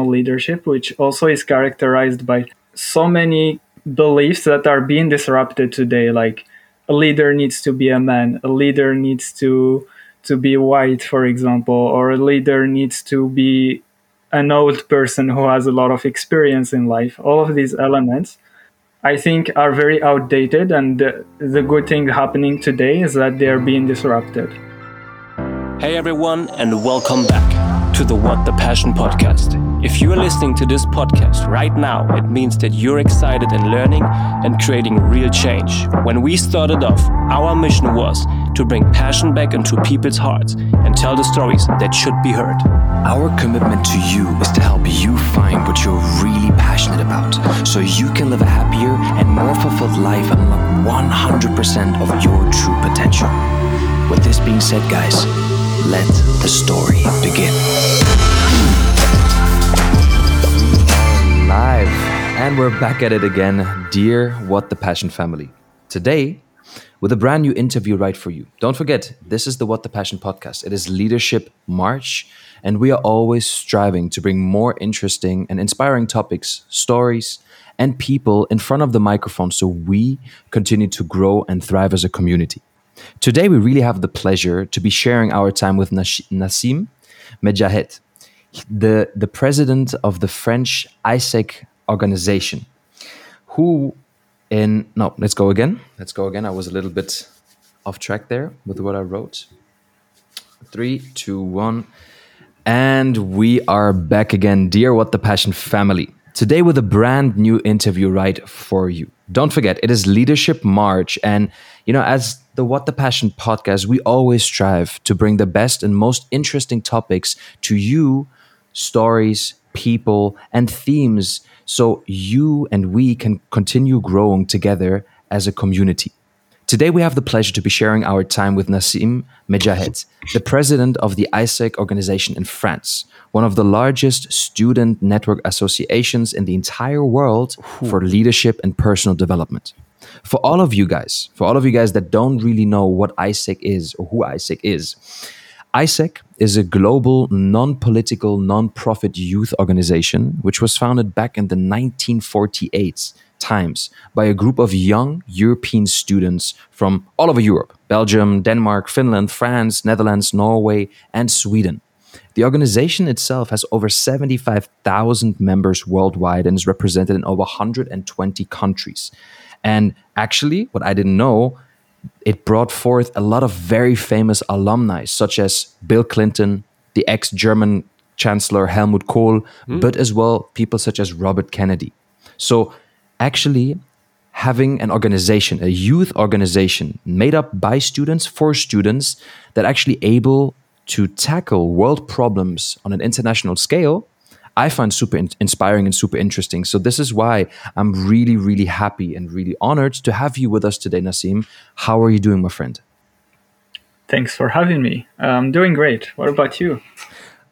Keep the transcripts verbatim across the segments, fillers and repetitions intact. leadership, which also is characterized by so many beliefs that are being disrupted today. Like, a leader needs to be a man, a leader needs to to be white, for example, or a leader needs to be an old person who has a lot of experience in life. All of these elements, I think, are very outdated, and the, the good thing happening today is that they are being disrupted. Hey everyone, and welcome back to the What the Passion podcast. If you're listening to this podcast right now, it means that you're excited and learning and creating real change. When we started off, our mission was to bring passion back into people's hearts and tell the stories that should be heard. Our commitment to you is to help you find what you're really passionate about, so you can live a happier and more fulfilled life and unlock one hundred percent of your true potential. With this being said, guys, let the story begin. Live, and we're back at it again, dear What the Passion family. Today, with a brand new interview right for you. Don't forget, this is the What the Passion podcast. It is Leadership March, and we are always striving to bring more interesting and inspiring topics, stories, and people in front of the microphone so we continue to grow and thrive as a community. Today, we really have the pleasure to be sharing our time with Nash- Nassim Medjahed, the, the president of the French AIESEC organization, who in... No, let's go again. Let's go again. I was a little bit off track there with what I wrote. Three, two, one. And we are back again, dear What the Passion family. Today with a brand new interview right for you. Don't forget, it is Leadership March. And, you know, as the What the Passion podcast, we always strive to bring the best and most interesting topics to you, stories, people, and themes, so you and we can continue growing together as a community. Today, we have the pleasure to be sharing our time with Nassim Medjahed, the president of the AIESEC organization in France, one of the largest student network associations in the entire world for leadership and personal development. For all of you guys, for all of you guys that don't really know what AIESEC is or who AIESEC is, AIESEC is a global, non-political, non-profit youth organization, which was founded back in the nineteen forty-eight times by a group of young European students from all over Europe: Belgium, Denmark, Finland, France, Netherlands, Norway, and Sweden. The organization itself has over seventy-five thousand members worldwide and is represented in over one hundred twenty countries. And actually, what I didn't know, it brought forth a lot of very famous alumni, such as Bill Clinton, the ex-German Chancellor Helmut Kohl, mm. but as well people such as Robert Kennedy. So actually, having an organization, a youth organization made up by students for students that actually able to tackle world problems on an international scale, I find super in- inspiring and super interesting. So this is why I'm really, really happy and really honored to have you with us today, Nassim. How are you doing, my friend? Thanks for having me. I'm doing great. What about you?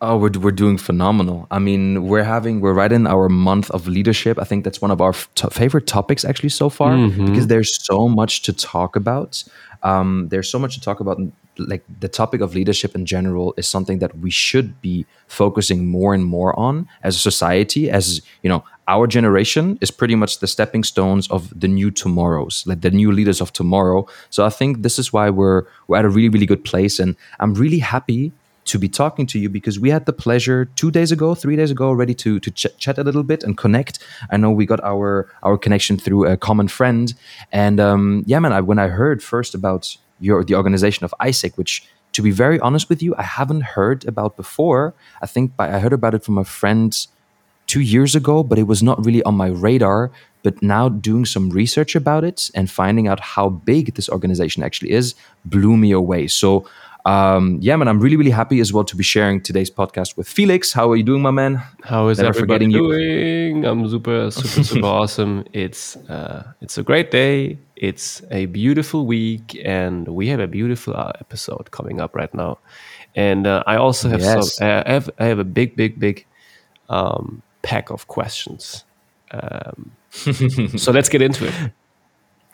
Oh, we're we're doing phenomenal. I mean, we're having we're right in our month of leadership. I think that's one of our to- favorite topics actually so far, mm-hmm. because there's so much to talk about. Um, there's so much to talk about. Like, the topic of leadership in general is something that we should be focusing more and more on as a society, as, you know, our generation is pretty much the stepping stones of the new tomorrows, like the new leaders of tomorrow. So I think this is why we're we're at a really, really good place. And I'm really happy to be talking to you, because we had the pleasure two days ago, three days ago already to to ch- chat a little bit and connect. I know we got our, our connection through a common friend. And um, yeah, man, I, when I heard first about your the organization of AIESEC, which, to be very honest with you, I haven't heard about before. I think by, I heard about it from a friend two years ago, but it was not really on my radar. But now doing some research about it and finding out how big this organization actually is blew me away. So um, yeah, man, I'm really, really happy as well to be sharing today's podcast with Felix. How are you doing, my man? How is Never everybody doing? You. I'm super, super, super awesome. It's uh, it's a great day. It's a beautiful week, and we have a beautiful uh, episode coming up right now. And uh, I also have yes. some. I have I have a big, big, big um, pack of questions. Um, so let's get into it.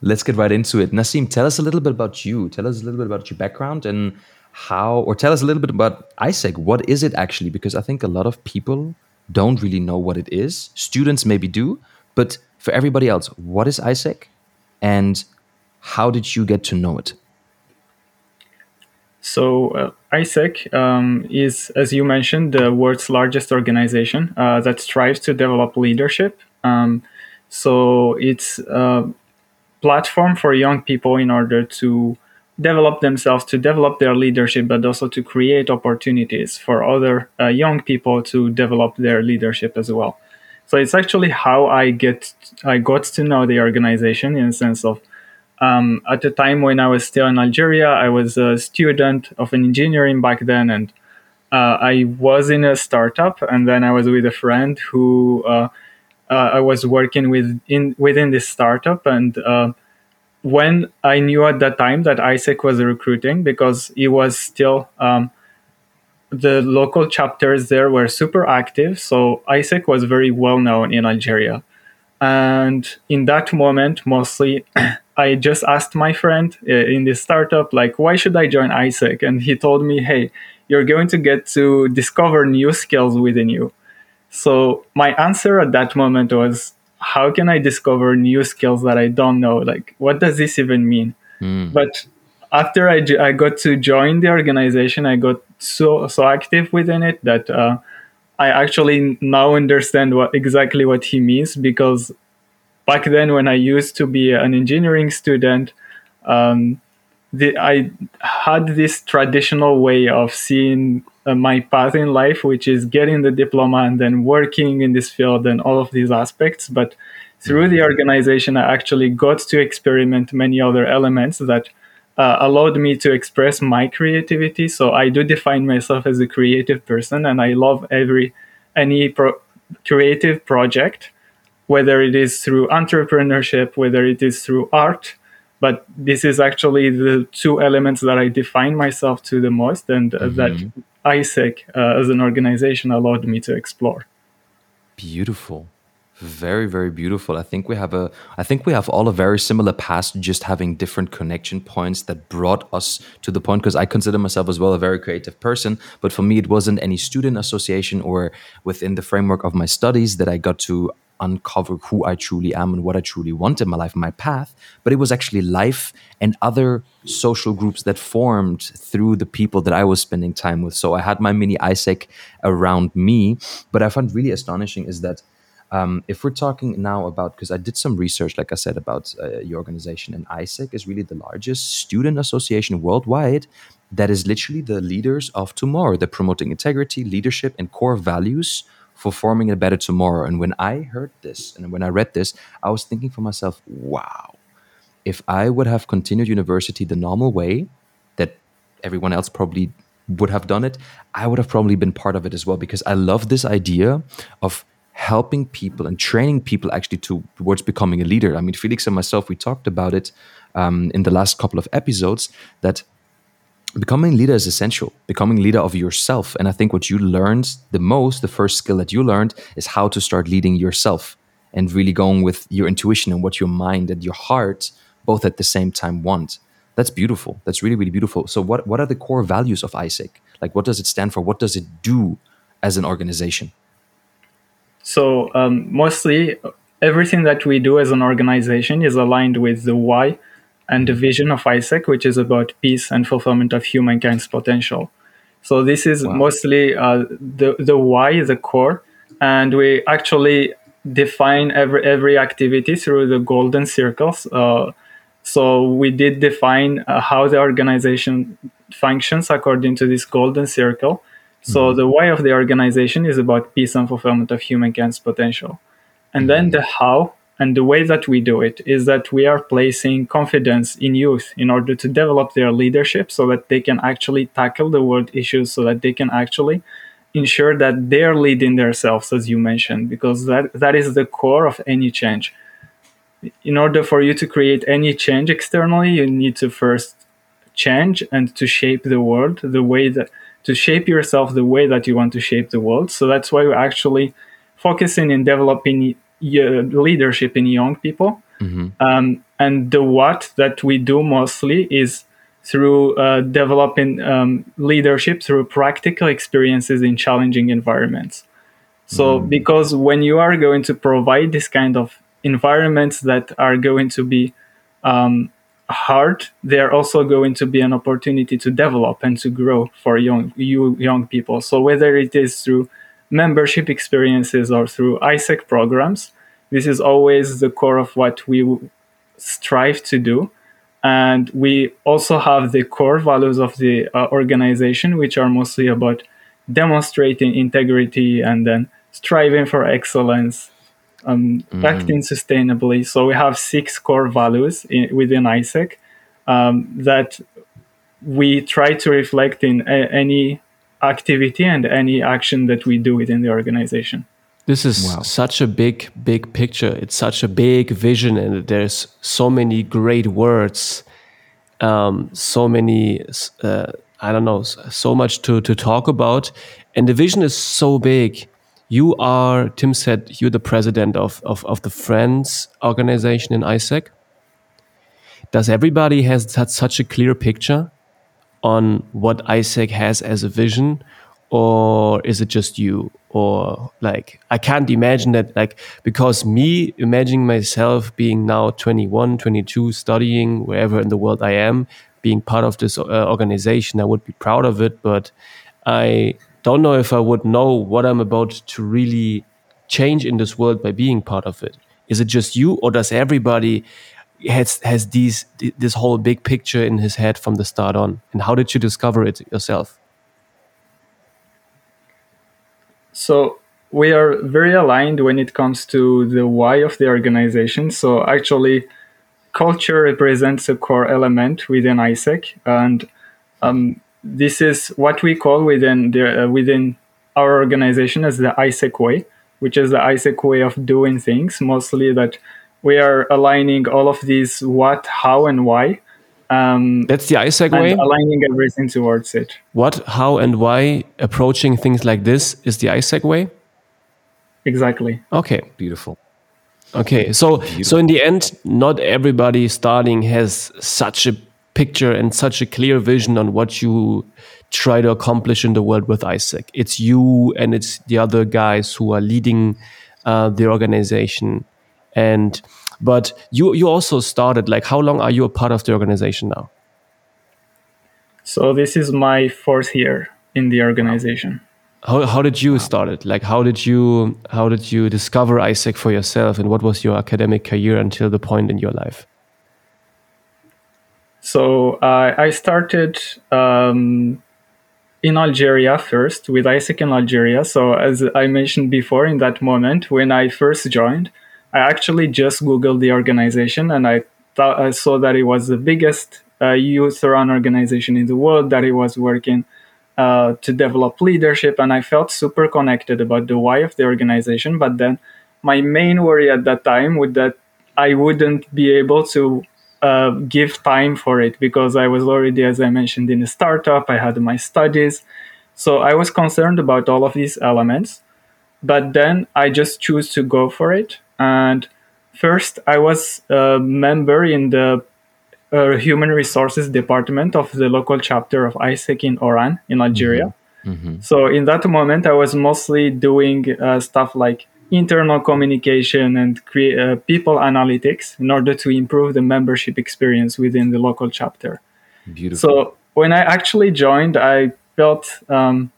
Let's get right into it. Nassim, tell us a little bit about you. Tell us a little bit about your background and how, or tell us a little bit about AIESEC. What is it actually? Because I think a lot of people don't really know what it is. Students maybe do, but for everybody else, what is AIESEC and how did you get to know it? So uh, AIESEC um, is, as you mentioned, the world's largest organization uh, that strives to develop leadership. Um, so it's a platform for young people in order to develop themselves, to develop their leadership, but also to create opportunities for other uh, young people to develop their leadership as well. So it's actually how I get I got to know the organization, in the sense of um, at the time when I was still in Algeria, I was a student of an engineering back then, and uh, I was in a startup, and then I was with a friend who uh, uh, I was working with in within this startup, and uh, when I knew at that time that AIESEC was recruiting, because it was still um, the local chapters there were super active. So AIESEC was very well known in Algeria. And in that moment, mostly I just asked my friend in this startup, like, why should I join AIESEC? And he told me, hey, you're going to get to discover new skills within you. So my answer at that moment was, how can I discover new skills that I don't know? Like, what does this even mean? Mm. But after I, I got to join the organization, I got so so active within it that uh, I actually now understand what exactly what he means, because back then when I used to be an engineering student, um, the, I had this traditional way of seeing uh, my path in life, which is getting the diploma and then working in this field and all of these aspects. But through the organization, I actually got to experiment many other elements that Uh, allowed me to express my creativity. So I do define myself as a creative person, and I love every any pro creative project, whether it is through entrepreneurship, whether it is through art. But this is actually the two elements that I define myself to the most, and uh, mm-hmm. that AIESEC uh, as an organization allowed me to explore. Beautiful. Very, very beautiful. I think we have a. I think we have all a very similar past, just having different connection points that brought us to the point. Because I consider myself as well a very creative person, but for me, it wasn't any student association or within the framework of my studies that I got to uncover who I truly am and what I truly want in my life, my path. But it was actually life and other social groups that formed through the people that I was spending time with. So I had my mini AIESEC around me. But I found really astonishing is that. Um, if we're talking now about, because I did some research, like I said, about uh, your organization, and AIESEC is really the largest student association worldwide that is literally the leaders of tomorrow. They're promoting integrity, leadership, and core values for forming a better tomorrow. And when I heard this and when I read this, I was thinking for myself, wow, if I would have continued university the normal way that everyone else probably would have done it, I would have probably been part of it as well, because I love this idea of helping people and training people actually to, towards becoming a leader. I mean, Felix and myself, we talked about it um, in the last couple of episodes, that becoming a leader is essential, becoming leader of yourself. And I think what you learned the most, the first skill that you learned, is how to start leading yourself and really going with your intuition and what your mind and your heart both at the same time want. That's beautiful. That's really, really beautiful. So what, what are the core values of AIESEC? Like, what does it stand for? What does it do as an organization? So um, mostly everything that we do as an organization is aligned with the why and the vision of AIESEC, which is about peace and fulfillment of humankind's potential. So this is wow. mostly uh, the, the why, the core. And we actually define every, every activity through the golden circles. Uh, so we did define uh, how the organization functions according to this golden circle. So the why of the organization is about peace and fulfillment of humankind's potential. And then the how and the way that we do it is that we are placing confidence in youth in order to develop their leadership so that they can actually tackle the world issues, so that they can actually ensure that they're leading themselves, as you mentioned, because that, that is the core of any change. In order for you to create any change externally, you need to first change and to shape the world the way that... to shape yourself the way that you want to shape the world. So that's why we're actually focusing in developing leadership in young people. Mm-hmm. Um, and the what that we do mostly is through uh, developing um, leadership through practical experiences in challenging environments. So mm. because when you are going to provide this kind of environments that are going to be um, hard, they're also going to be an opportunity to develop and to grow for young you young people. So whether it is through membership experiences or through AIESEC programs, this is always the core of what we strive to do. And we also have the core values of the uh, organization, which are mostly about demonstrating integrity and then striving for excellence, um, mm. acting sustainably. So we have six core values in, within AIESEC um, that we try to reflect in a, any activity and any action that we do within the organization. This is wow. such a big, big picture. It's such a big vision, and there's so many great words, um, so many, uh, I don't know, so much to, to talk about. And the vision is so big. You are, Tim said, you're the president of, of, of the Friends organization in AIESEC. Does everybody has had such a clear picture on what AIESEC has as a vision? Or is it just you? Or like, I can't imagine that, like, because me imagining myself being now twenty-one, twenty-two, studying wherever in the world I am, being part of this uh, organization, I would be proud of it. But I don't know if I would know what I'm about to really change in this world by being part of it. Is it just you, or does everybody has has these this whole big picture in his head from the start on? And how did you discover it yourself? So we are very aligned when it comes to the why of the organization. So actually, culture represents a core element within AIESEC, and um, this is what we call within the, uh, within our organization as the AIESEC way, which is the AIESEC way of doing things. Mostly that we are aligning all of these what, how, and why. Um, That's the AIESEC way? Aligning everything towards it. What, how, and why approaching things like this is the AIESEC way? Exactly. Okay. Beautiful. Okay. So, Beautiful. so in the end, not everybody starting has such a picture and such a clear vision on what you try to accomplish in the world with AIESEC. It's you and it's the other guys who are leading uh, the organization. And... But you, you also started, like, how long are you a part of the organization now? So this is my fourth year in the organization. How how did you start it? Like, how did you how did you discover AIESEC for yourself, and what was your academic career until the point in your life? So uh, I started um, in Algeria first with AIESEC in Algeria. So as I mentioned before, in that moment when I first joined, I actually just Googled the organization, and I thought I saw that it was the biggest uh, youth-run organization in the world, that it was working uh, to develop leadership, and I felt super connected about the why of the organization. But then my main worry at that time was that I wouldn't be able to uh, give time for it, because I was already, as I mentioned, in a startup. I had my studies. So I was concerned about all of these elements. But then I just chose to go for it. And first, I was a member in the uh, human resources department of the local chapter of AIESEC in Oran, in Algeria. Mm-hmm. So in that moment, I was mostly doing uh, stuff like internal communication and cre- uh, people analytics in order to improve the membership experience within the local chapter. Beautiful. So when I actually joined, I felt... Um,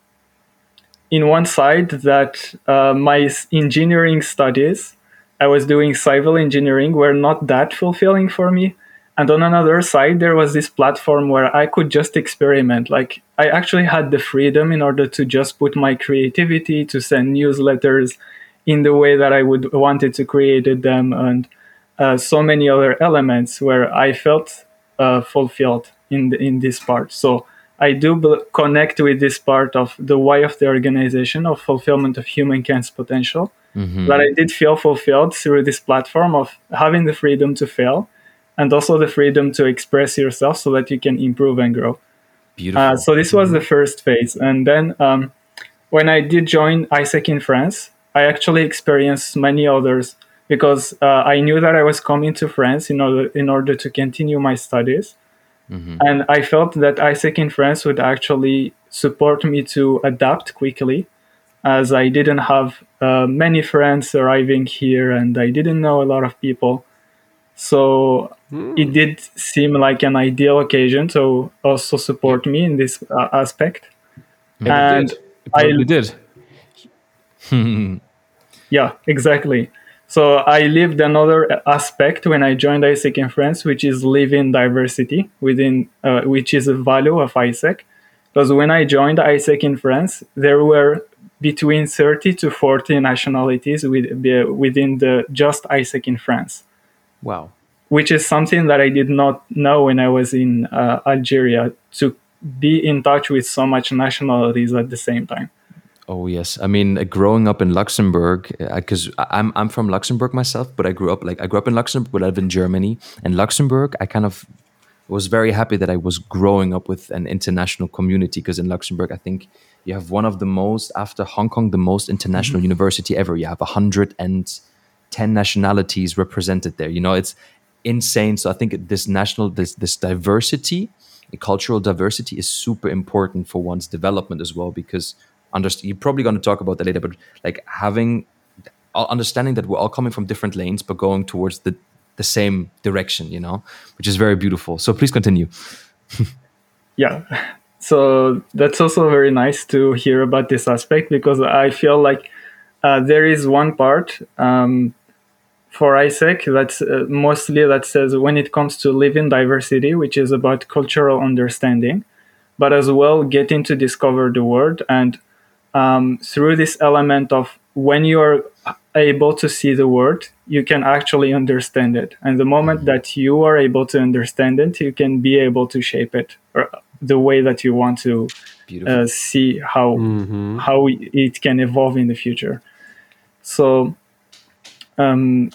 in one side that uh, my engineering studies, I was doing civil engineering, were not that fulfilling for me. And on another side, there was this platform where I could just experiment. Like, I actually had the freedom in order to just put my creativity, to send newsletters in the way that I would wanted to create them, and uh, so many other elements where I felt uh, fulfilled in the, in this part. So I do b- connect with this part of the why of the organization, of fulfillment of humankind's potential. Mm-hmm. But I did feel fulfilled through this platform of having the freedom to fail, and also the freedom to express yourself so that you can improve and grow. Beautiful. Uh, so this was the first phase. And then um, when I did join AIESEC in France, I actually experienced many others, because uh, I knew that I was coming to France in order, in order to continue my studies. Mm-hmm. And I felt that AIESEC in France would actually support me to adapt quickly as I didn't have uh, many friends arriving here and I didn't know a lot of people. So mm. it did seem like an ideal occasion to also support me in this uh, aspect. It and did. It probably I did. Yeah, exactly. So I lived another aspect when I joined AIESEC in France, which is living diversity within, uh, which is a value of AIESEC. Because when I joined AIESEC in France, there were between thirty to forty nationalities with, within the just AIESEC in France. Wow. Which is something that I did not know when I was in uh, Algeria, to be in touch with so much nationalities at the same time. Oh yes, I mean, uh, growing up in Luxembourg, because uh, I'm I'm from Luxembourg myself, but I grew up like I grew up in Luxembourg, but I live in Germany. And Luxembourg, I kind of was very happy that I was growing up with an international community, because in Luxembourg, I think you have one of the most, after Hong Kong, the most international mm-hmm. university ever. You have a hundred and ten nationalities represented there. You know, it's insane. So I think this national, this this diversity, the cultural diversity, is super important for one's development as well, because. Underst- you're probably going to talk about that later, but like having understanding that we're all coming from different lanes but going towards the the same direction, you know, which is very beautiful. So please continue. Yeah, so that's also very nice to hear about this aspect, because I feel like uh, there is one part um, for AIESEC that's uh, mostly that says when it comes to living diversity, which is about cultural understanding, but as well getting to discover the world. And Um, through this element of when you are able to see the world, you can actually understand it. And the moment that you are able to understand it, you can be able to shape it or the way that you want to uh, see how mm-hmm. how it can evolve in the future. So um,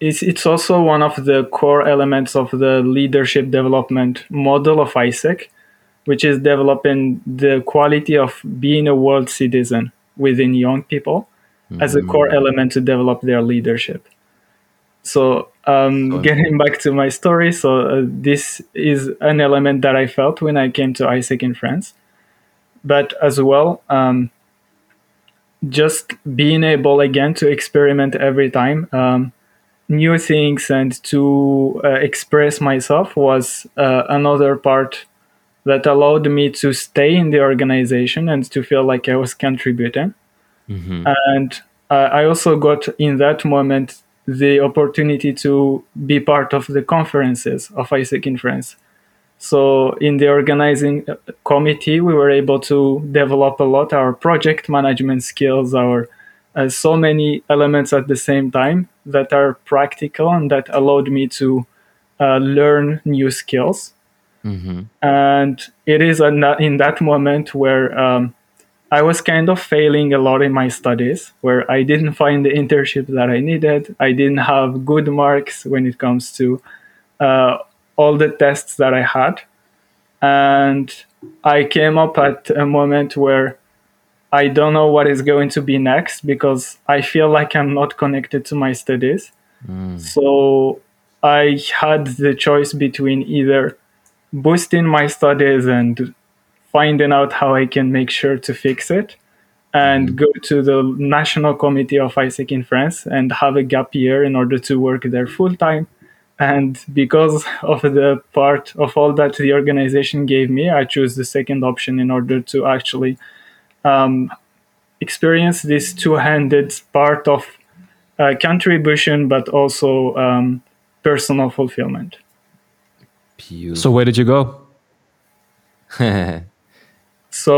it's, it's also one of the core elements of the leadership development model of AIESEC, which is developing the quality of being a world citizen within young people mm-hmm. as a core element to develop their leadership. So um, getting back to my story, so uh, this is an element that I felt when I came to AIESEC in France. But as well, um, just being able again to experiment every time, um, new things, and to uh, express myself was uh, another part that allowed me to stay in the organization and to feel like I was contributing. Mm-hmm. And uh, I also got in that moment the opportunity to be part of the conferences of AIESEC in France. So in the organizing committee, we were able to develop a lot, our project management skills, our uh, so many elements at the same time that are practical and that allowed me to uh, learn new skills. Mm-hmm. And it is in that moment where um, I was kind of failing a lot in my studies, where I didn't find the internship that I needed. I didn't have good marks when it comes to uh, all the tests that I had. And I came up at a moment where I don't know what is going to be next, because I feel like I'm not connected to my studies. Mm. So I had the choice between either boosting my studies and finding out how I can make sure to fix it, and go to the national committee of AIESEC in France and have a gap year in order to work there full time. And because of the part of all that the organization gave me, I chose the second option in order to actually um, experience this two-handed part of uh, contribution, but also um, personal fulfillment. Beautiful. So where did you go? So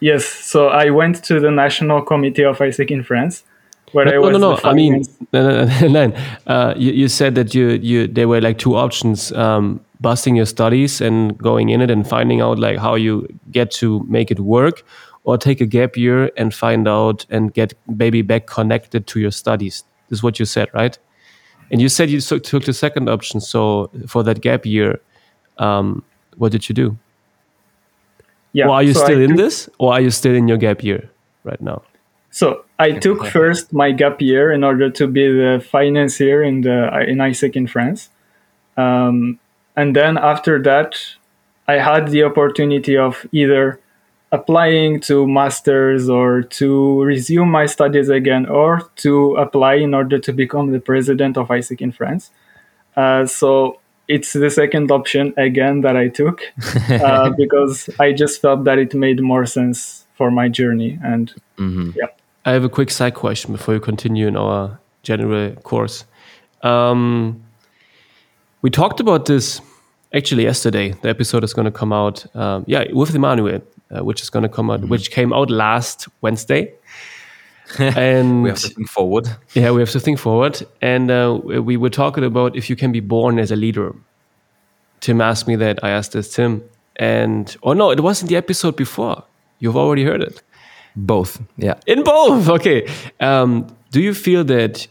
yes, so I went to the National Committee of AIESEC in France, where no, I was. No, no, no. I mean, no, no, no, no. Uh, you, you said that you, you there were like two options: um, busting your studies and going in it and finding out like how you get to make it work, or take a gap year and find out and get maybe back connected to your studies. This is what you said, right? And you said you took the second option. So for that gap year, um, what did you do? Yeah. Well, are you so still I in took, this, or are you still in your gap year right now? So I took first my gap year in order to be the financier in the in AIESEC in France, um, and then after that, I had the opportunity of either applying to masters or to resume my studies again or to apply in order to become the president of AIESEC in France. Uh, so it's the second option again that I took uh, because I just felt that it made more sense for my journey. And mm-hmm. yeah. I have a quick side question before you continue in our general course. Um, we talked about this actually yesterday. The episode is going to come out, um, yeah, with Emmanuel, uh, which is going to come out, mm-hmm. which came out last Wednesday. And we have to think forward. Yeah, we have to think forward. And uh, we were talking about if you can be born as a leader. Tim asked me that. I asked this, Tim. And, oh no, it wasn't the episode before. You've already heard it. Both, yeah. In both, okay. Um, do you feel that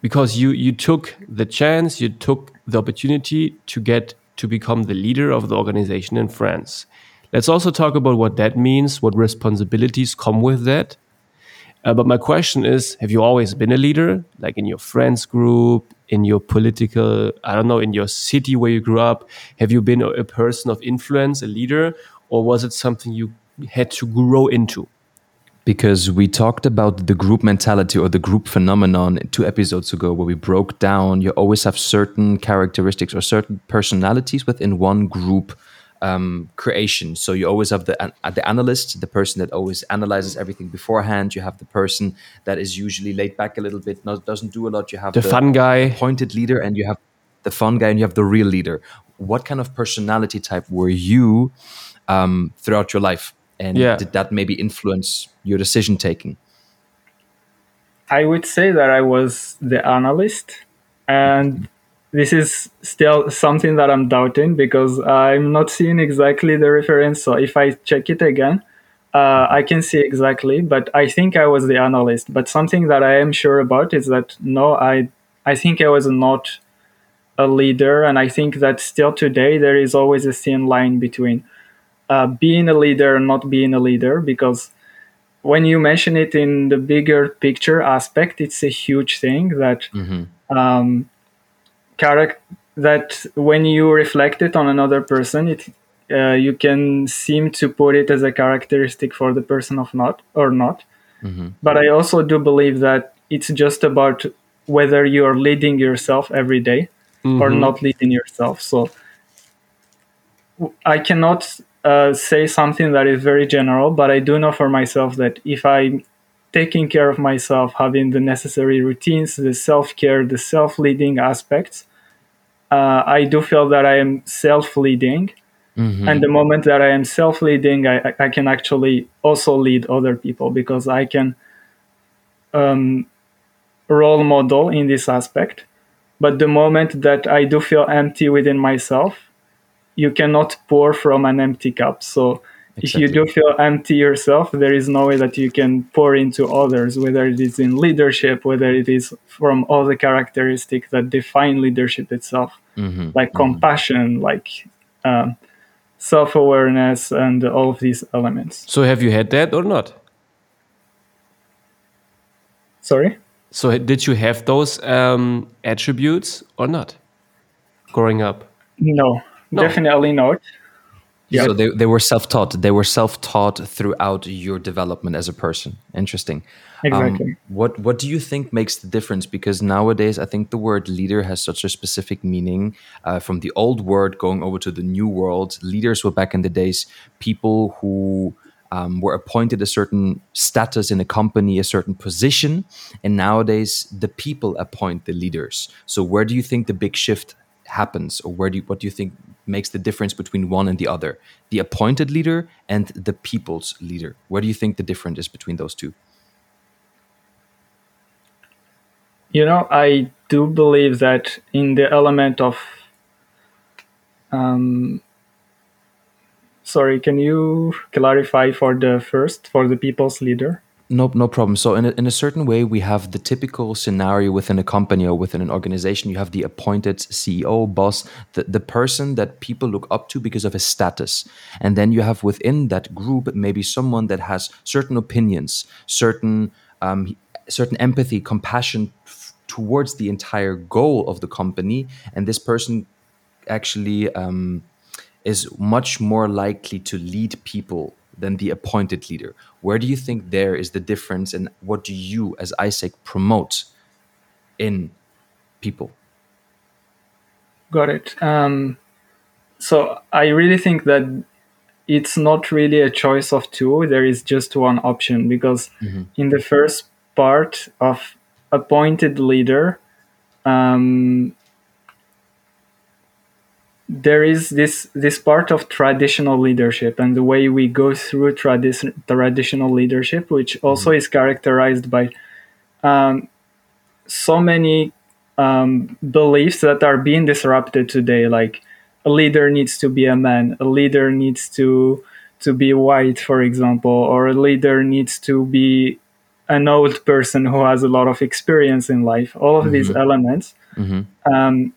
because you, you took the chance, you took the opportunity to get to become the leader of the organization in France? Let's also talk about what that means, what responsibilities come with that. Uh, but my question is, have you always been a leader? Like in your friends group, in your political, I don't know, in your city where you grew up, have you been a person of influence, a leader, or was it something you had to grow into? Because we talked about the group mentality or the group phenomenon two episodes ago where we broke down, you always have certain characteristics or certain personalities within one group um, creation. So you always have the uh, the analyst, the person that always analyzes everything beforehand. You have the person that is usually laid back a little bit, not, doesn't do a lot. You have the, the fun guy, pointed leader, and you have the fun guy and you have the real leader. What kind of personality type were you um, throughout your life? And yeah. did that maybe influence your decision taking? I would say that I was the analyst. And mm-hmm. this is still something that I'm doubting because I'm not seeing exactly the reference. So if I check it again, uh, I can see exactly. But I think I was the analyst. But something that I am sure about is that no, I, I think I was not a leader. And I think that still today there is always a thin line between Uh, being a leader and not being a leader, because when you mention it in the bigger picture aspect, it's a huge thing that mm-hmm. um, charac- that when you reflect it on another person, it uh, you can seem to put it as a characteristic for the person of not or not. Mm-hmm. But I also do believe that it's just about whether you are leading yourself every day mm-hmm. or not leading yourself. So I cannot Uh, say something that is very general, but I do know for myself that if I'm taking care of myself, having the necessary routines, the self-care, the self-leading aspects, uh, I do feel that I am self-leading. Mm-hmm. And the moment that I am self-leading, I, I can actually also lead other people because I can um, role model in this aspect. But the moment that I do feel empty within myself, you cannot pour from an empty cup. So exactly. If you do feel empty yourself, there is no way that you can pour into others, whether it is in leadership, whether it is from all the characteristics that define leadership itself, mm-hmm. like mm-hmm. compassion, like um, self-awareness and all of these elements. So have you had that or not? Sorry? So did you have those um, attributes or not growing up? No. No. Definitely not. Yeah. So they, they were self-taught. They were self-taught throughout your development as a person. Interesting. Exactly. Um, what What do you think makes the difference? Because nowadays, I think the word leader has such a specific meaning. Uh, from the old word going over to the new world, leaders were back in the days people who um, were appointed a certain status in a company, a certain position. And nowadays, the people appoint the leaders. So where do you think the big shift happens, or where do you, what do you think makes the difference between one and the other, the appointed leader and the people's leader? Where do you think the difference is between those two? You know, I do believe that in the element of um sorry, can you clarify for the first, for the people's leader? No, no problem. So in a, in a certain way, we have the typical scenario within a company or within an organization. You have the appointed C E O, boss, the, the person that people look up to because of his status. And then you have within that group, maybe someone that has certain opinions, certain, um, certain empathy, compassion f- towards the entire goal of the company. And this person actually um, is much more likely to lead people than the appointed leader? Where do you think there is the difference, and what do you as AIESEC promote in people? Got it. Um, so I really think that it's not really a choice of two. There is just one option, because mm-hmm. in the first part of appointed leader, um, there is this this part of traditional leadership and the way we go through tradi- traditional leadership, which also mm-hmm. is characterized by um, so many um, beliefs that are being disrupted today, like a leader needs to be a man, a leader needs to to be white, for example, or a leader needs to be an old person who has a lot of experience in life. All of mm-hmm. these elements, mm-hmm. um,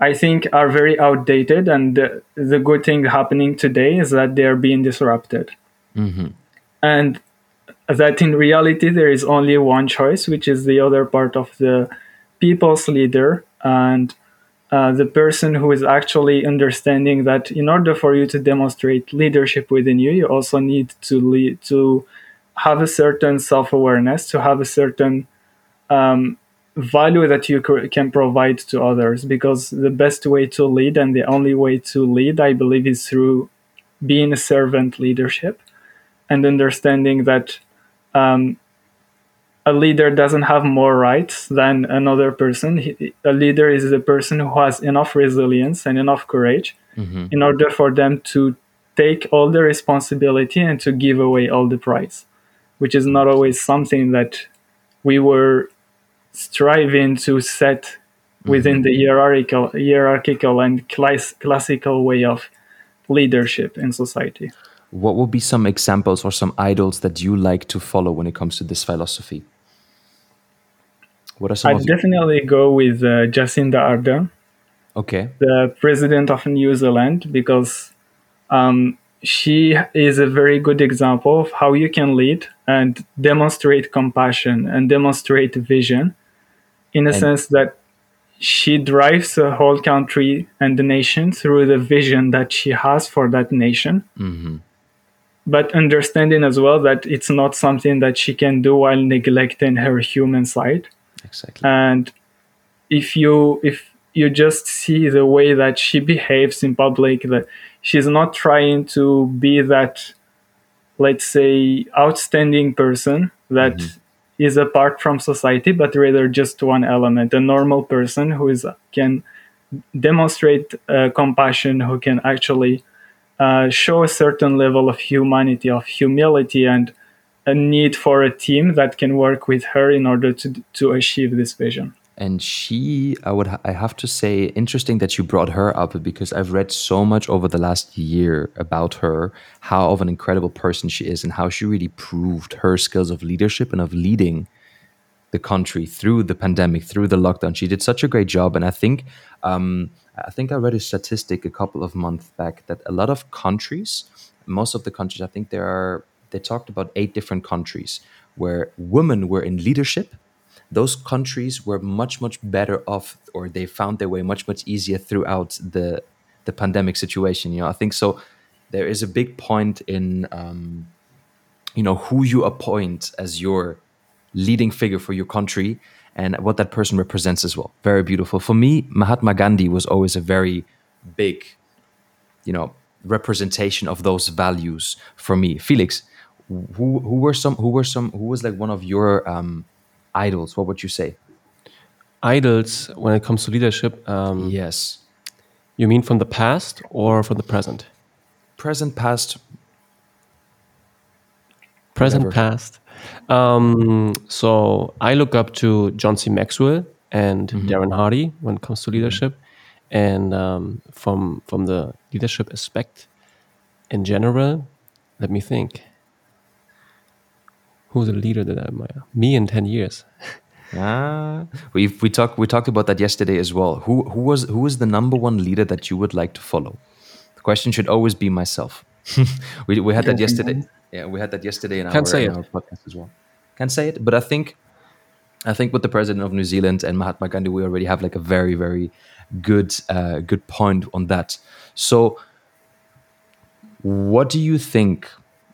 I think, are very outdated. And the, the good thing happening today is that they are being disrupted. Mm-hmm. And that in reality, there is only one choice, which is the other part of the people's leader, and uh, the person who is actually understanding that in order for you to demonstrate leadership within you, you also need to lead to have a certain self-awareness, to have a certain um, value that you c- can provide to others, because the best way to lead and the only way to lead, I believe, is through being a servant leadership and understanding that um, a leader doesn't have more rights than another person. He, a leader is the person who has enough resilience and enough courage mm-hmm. in order for them to take all the responsibility and to give away all the prize, which is not always something that we were striving to set within mm-hmm. the hierarchical hierarchical and class, classical way of leadership in society. What would be some examples or some idols that you like to follow when it comes to this philosophy? What are some? I'd definitely the- go with uh, Jacinda Ardern, okay, the president of New Zealand, because um, she is a very good example of how you can lead and demonstrate compassion and demonstrate vision, in a and sense that she drives the whole country and the nation through the vision that she has for that nation. Mm-hmm. But understanding as well that it's not something that she can do while neglecting her human side. Exactly. And if you if you just see the way that she behaves in public, that she's not trying to be that, let's say, outstanding person that mm-hmm. is apart from society, but rather just one element, a normal person who is can demonstrate uh, compassion, who can actually uh, show a certain level of humanity, of humility, and a need for a team that can work with her in order to to achieve this vision. And she, I would, I have to say, interesting that you brought her up, because I've read so much over the last year about her, how of an incredible person she is, and how she really proved her skills of leadership and of leading the country through the pandemic, through the lockdown. She did such a great job, and I think, um, I think I read a statistic a couple of months back that a lot of countries, most of the countries, I think there are, they talked about eight different countries where women were in leadership. Those countries were much, much better off, or they found their way much, much easier throughout the the pandemic situation. You know, I think so. There is a big point in, um, you know, who you appoint as your leading figure for your country and what that person represents as well. Very beautiful. For me, Mahatma Gandhi was always a very big, you know, representation of those values for me. Felix, who who were some who were some who was like one of your um, idols? What would you say? Idols when it comes to leadership? Um, yes. You mean from the past or from the present? Present, past. Present, Never. past. Um, so I look up to John C. Maxwell and mm-hmm. Darren Hardy when it comes to leadership. And um, from from the leadership aspect in general, let me think. Who's a leader that I admire? Me in ten years. ah, we we talked we talked about that yesterday as well. Who who was who is the number one leader that you would like to follow? The question should always be myself. we we had that yesterday. Yeah, we had that yesterday in our, Can't say in it. our podcast as well. Can't say it, but I think I think with the president of New Zealand and Mahatma Gandhi, we already have like a very very good uh, good point on that. So, what do you think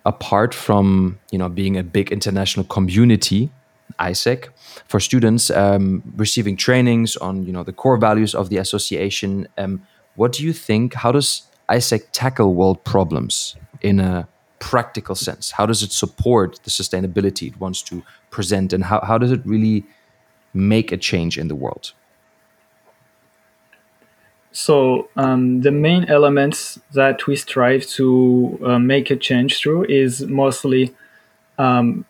apart from, you know, being a big international community, AIESEC, for students um, receiving trainings on, you know, the core values of the association. Um, what do you think? How does AIESEC tackle world problems in a practical sense? How does it support the sustainability it wants to present, and how, how does it really make a change in the world? So um, the main elements that we strive to uh, make a change through is mostly um,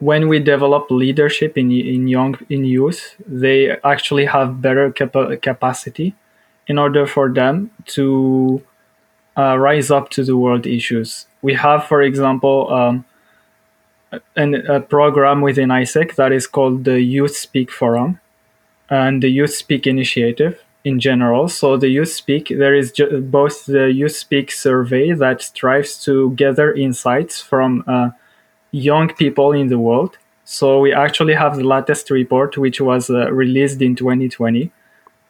when we develop leadership in in young in youth, they actually have better capa- capacity in order for them to uh, rise up to the world issues. We have, for example, um, an, a program within AIESEC that is called the Youth Speak Forum and the Youth Speak Initiative. In general, so the Youth Speak, there is ju- both the Youth Speak survey that strives to gather insights from uh, young people in the world. So we actually have the latest report, which was uh, released in twenty twenty,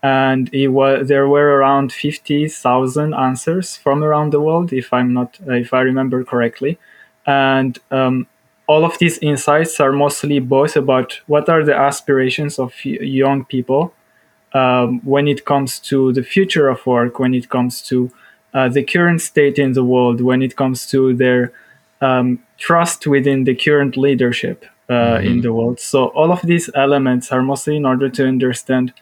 and it was there were around fifty thousand answers from around the world, if I'm not, uh, if I remember correctly, and um, all of these insights are mostly both about what are the aspirations of y- young people. Um, when it comes to the future of work, when it comes to uh, the current state in the world, when it comes to their um, trust within the current leadership uh, mm-hmm. in the world. So all of these elements are mostly in order to understand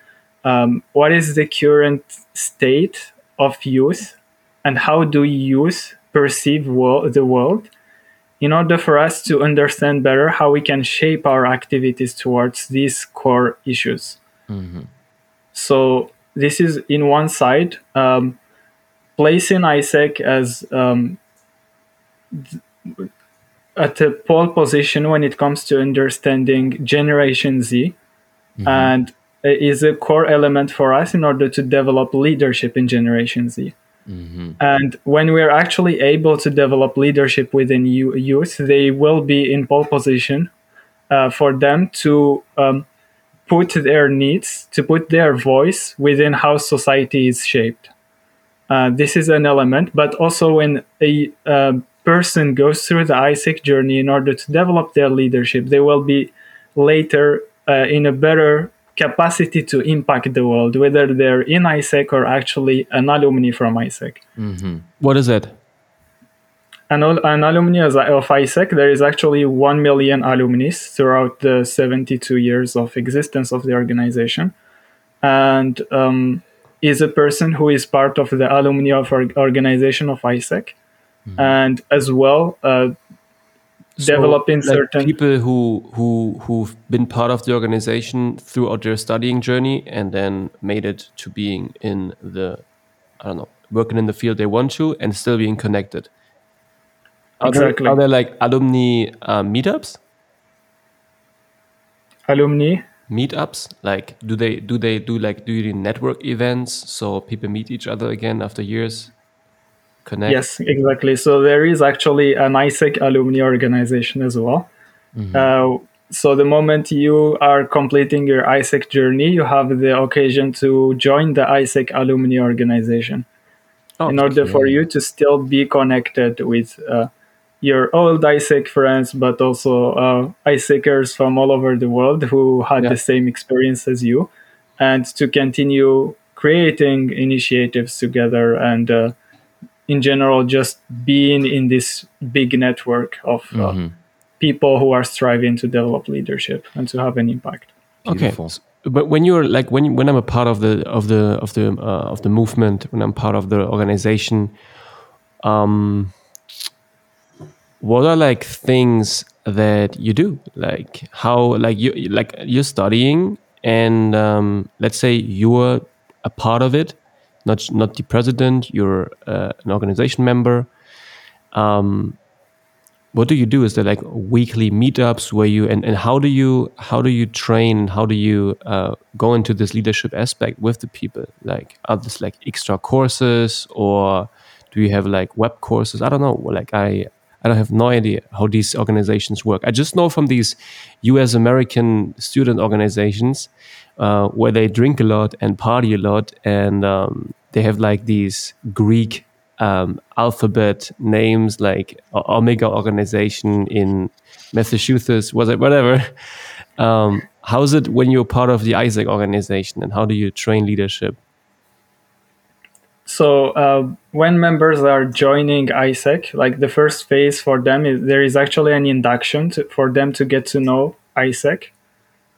um, what is the current state of youth and how do youth perceive wo- the world in order for us to understand better how we can shape our activities towards these core issues. Mm-hmm. So this is in one side, um, placing AIESEC as um, th- at a pole position when it comes to understanding Generation Z, mm-hmm. and it is a core element for us in order to develop leadership in Generation Z. Mm-hmm. And when we're actually able to develop leadership within u- youth, they will be in pole position uh, for them to... Um, put their needs, to put their voice within how society is shaped. Uh, this is an element, but also when a, a person goes through the AIESEC journey in order to develop their leadership, they will be later uh, in a better capacity to impact the world, whether they're in AIESEC or actually an alumni from AIESEC. Mm-hmm. What is it? An, an alumni of AIESEC, there is actually one million alumni throughout the seventy-two years of existence of the organization. And um, is a person who is part of the alumni of our organization of AIESEC. Mm-hmm. And as well, uh, so developing like certain... people who, who, who've been part of the organization throughout their studying journey and then made it to being in the, I don't know, working in the field they want to and still being connected. Are exactly. There, are there like alumni uh, meetups? Alumni meetups, like do they do they do like do you do network events so people meet each other again after years? Connect. Yes, exactly. So there is actually an AIESEC alumni organization as well. Mm-hmm. Uh, so the moment you are completing your AIESEC journey, you have the occasion to join the AIESEC alumni organization oh, in order okay. for you to still be connected with. Uh, your old AIESEC friends, but also uh, AIESECers from all over the world who had yeah. the same experience as you, and to continue creating initiatives together and uh, in general, just being in this big network of uh, mm-hmm. people who are striving to develop leadership and to have an impact. Beautiful. Okay. But when you're like, when, when I'm a part of the, of the, of the, uh, of the movement, when I'm part of the organization, um, what are like things that you do? Like how, like you, like you're studying, and um, let's say you're a part of it, not not the president. You're uh, an organization member. Um, what do you do? Is there like weekly meetups where you and, and how do you how do you train? How do you uh, go into this leadership aspect with the people? Like are this like extra courses, or do you have like web courses? I don't know. Like I. I don't have no idea how these organizations work. I just know from these U S American student organizations uh, where they drink a lot and party a lot, and um, they have like these Greek um, alphabet names like Omega Organization in Massachusetts, was it whatever? Um, how's it when you're part of the AIESEC organization, and how do you train leadership? So uh, when members are joining AIESEC, like the first phase for them is there is actually an induction to, for them to get to know AIESEC.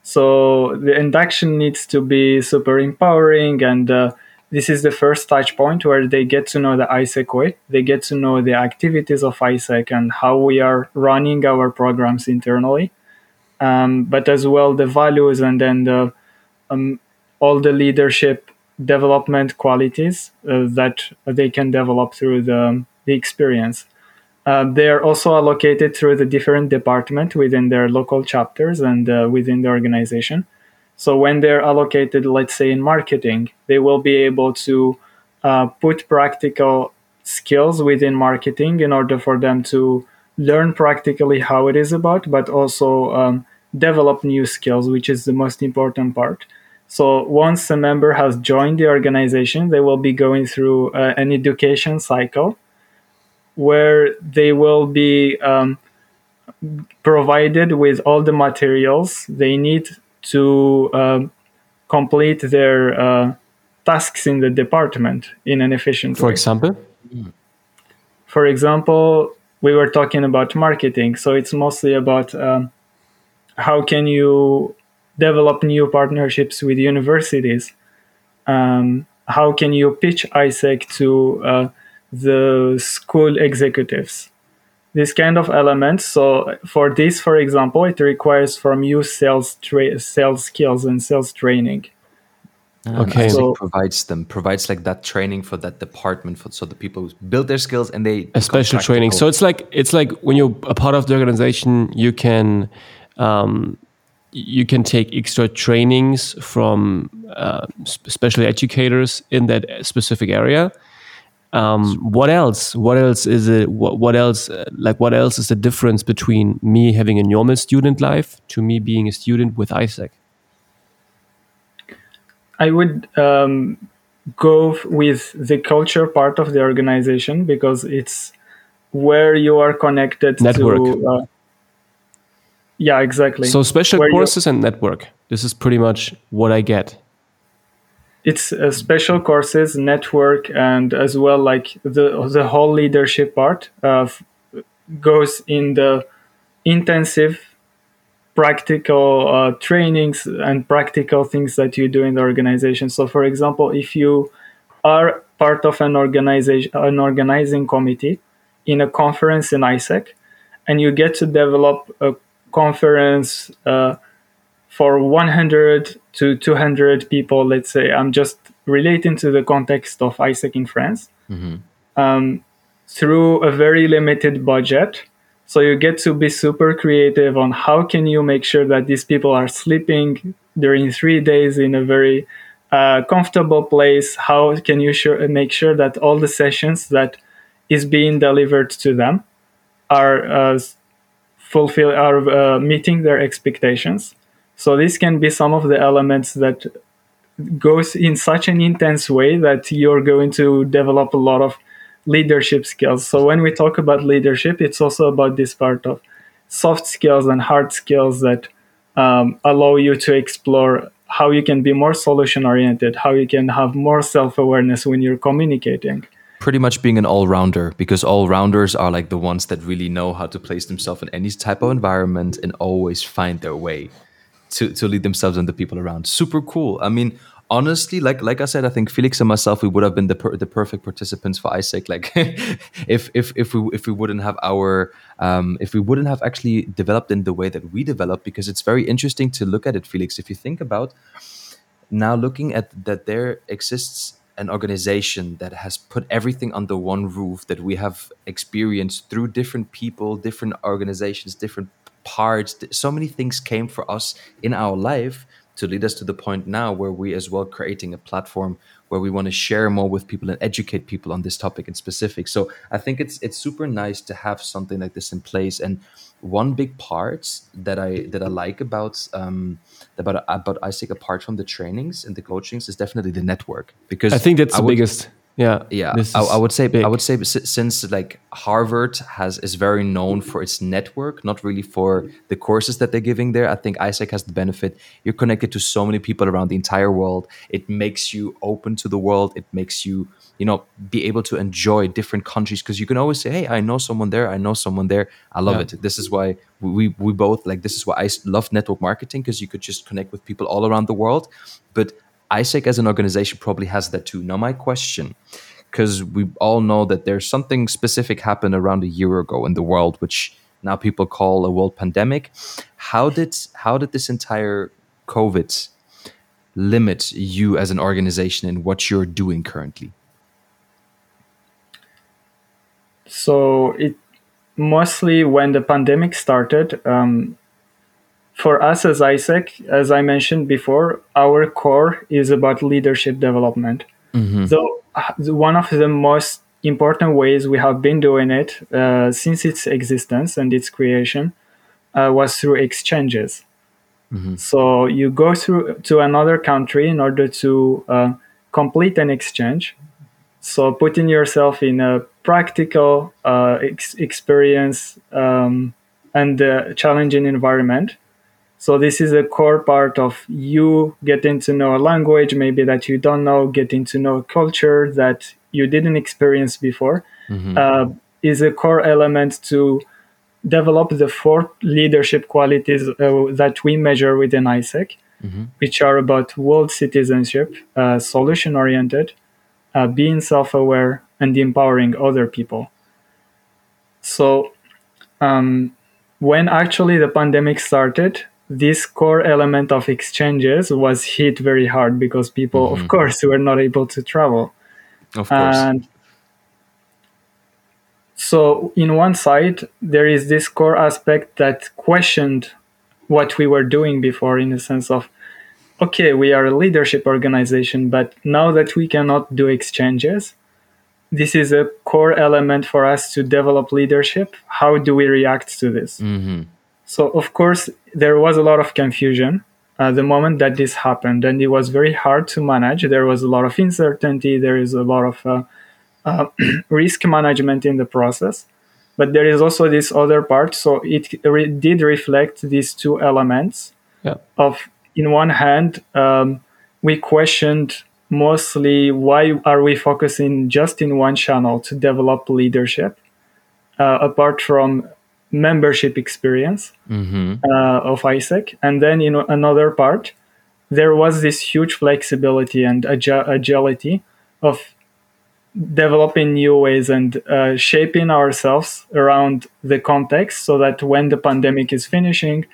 So the induction needs to be super empowering, and uh, this is the first touch point where they get to know the AIESEC way. They get to know the activities of AIESEC and how we are running our programs internally, um, but as well the values, and then the, um, all the leadership development qualities uh, that they can develop through the, the experience. Uh, they are also allocated through the different department within their local chapters and uh, within the organization. So when they're allocated, let's say in marketing, they will be able to uh, put practical skills within marketing in order for them to learn practically how it is about, but also um, develop new skills, which is the most important part. So once a member has joined the organization, they will be going through uh, an education cycle, where they will be um, provided with all the materials they need to uh, complete their uh, tasks in the department in an efficient way. For example? For example, we were talking about marketing. So it's mostly about um, how can you develop new partnerships with universities? Um, how can you pitch AIESEC to uh, the school executives, this kind of elements. So for this, for example, it requires from you sales tra- sales skills and sales training. Um, okay, so it provides them provides like that training for that department, for so the people who build their skills and they a special training. So it's like it's like when you're a part of the organization, you can um, you can take extra trainings from uh, special educators in that specific area. Um, what else? What else is it? What, what else? Uh, like, what else is the difference between me having a normal student life to me being a student with AIESEC? I would um, go f- with the culture part of the organization, because it's where you are connected network. to. Uh, yeah, exactly. So special where courses you- and network. This is pretty much what I get. It's uh, special courses, network, and as well like the the whole leadership part uh, f- goes in the intensive practical uh, trainings and practical things that you do in the organization. So, for example, if you are part of an organization, an organizing committee in a conference in AIESEC, and you get to develop a conference uh, for one hundred to two hundred people, let's say, I'm just relating to the context of AIESEC in France, mm-hmm. um, through a very limited budget. So you get to be super creative on how can you make sure that these people are sleeping during three days in a very uh, comfortable place. How can you sure, make sure that all the sessions that is being delivered to them are uh, fulfill, are uh, meeting their expectations? So this can be some of the elements that goes in such an intense way that you're going to develop a lot of leadership skills. So when we talk about leadership, it's also about this part of soft skills and hard skills that um, allow you to explore how you can be more solution-oriented, how you can have more self-awareness when you're communicating. Pretty much being an all-rounder, because all-rounders are like the ones that really know how to place themselves in any type of environment and always find their way. To, to lead themselves and the people around. Super cool. I mean, honestly, like like I said, I think Felix and myself, we would have been the per, the perfect participants for AIESEC. Like, if if if we if we wouldn't have our um, if we wouldn't have actually developed in the way that we developed, because it's very interesting to look at it, Felix. If you think about now, looking at that, there exists an organization that has put everything under one roof that we have experienced through different people, different organizations, different. Parts, so many things came for us in our life to lead us to the point now where we as well creating a platform where we want to share more with people and educate people on this topic in specific. So I think it's it's super nice to have something like this in place. And one big part that I that I like about um, about about AIESEC, apart from the trainings and the coachings, is definitely the network. Because I think that's I the would, biggest. Yeah, yeah. I, I would say big. I would say since like Harvard has is very known for its network, not really for the courses that they're giving there. I think AIESEC has the benefit. You're connected to so many people around the entire world. It makes you open to the world. It makes you, you know, be able to enjoy different countries because you can always say, "Hey, I know someone there. I know someone there." I love yeah. it. This is why we we both like. This is why I love network marketing because you could just connect with people all around the world, but AIESEC as an organization probably has that too. Now my question, because we all know that there's something specific happened around a year ago in the world, which now people call a world pandemic. How did how did this entire COVID limit you as an organization in what you're doing currently? So it mostly when the pandemic started, um, for us as AIESEC, as I mentioned before, our core is about leadership development. Mm-hmm. So one of the most important ways we have been doing it uh, since its existence and its creation uh, was through exchanges. Mm-hmm. So you go through to another country in order to uh, complete an exchange. So putting yourself in a practical uh, ex- experience um, and a challenging environment. So this is a core part of you getting to know a language, maybe that you don't know, getting to know a culture that you didn't experience before, mm-hmm. uh, is a core element to develop the four leadership qualities uh, that we measure within AIESEC, mm-hmm. which are about world citizenship, uh, solution-oriented, uh, being self-aware, and empowering other people. So um, when actually the pandemic started, this core element of exchanges was hit very hard because people, mm-hmm. of course, were not able to travel. Of course. And so in one side, there is this core aspect that questioned what we were doing before in the sense of, okay, we are a leadership organization, but now that we cannot do exchanges, this is a core element for us to develop leadership. How do we react to this? Mm-hmm. So, of course, there was a lot of confusion uh, the moment that this happened, and it was very hard to manage. There was a lot of uncertainty. There is a lot of uh, uh, risk management in the process. But there is also this other part. So it re- did reflect these two elements yeah. of, in one hand, um, we questioned mostly why are we focusing just in one channel to develop leadership, uh, apart from membership experience mm-hmm. uh, of AIESEC. And then in another part, there was this huge flexibility and agi- agility of developing new ways and uh, shaping ourselves around the context so that when the pandemic is finishing,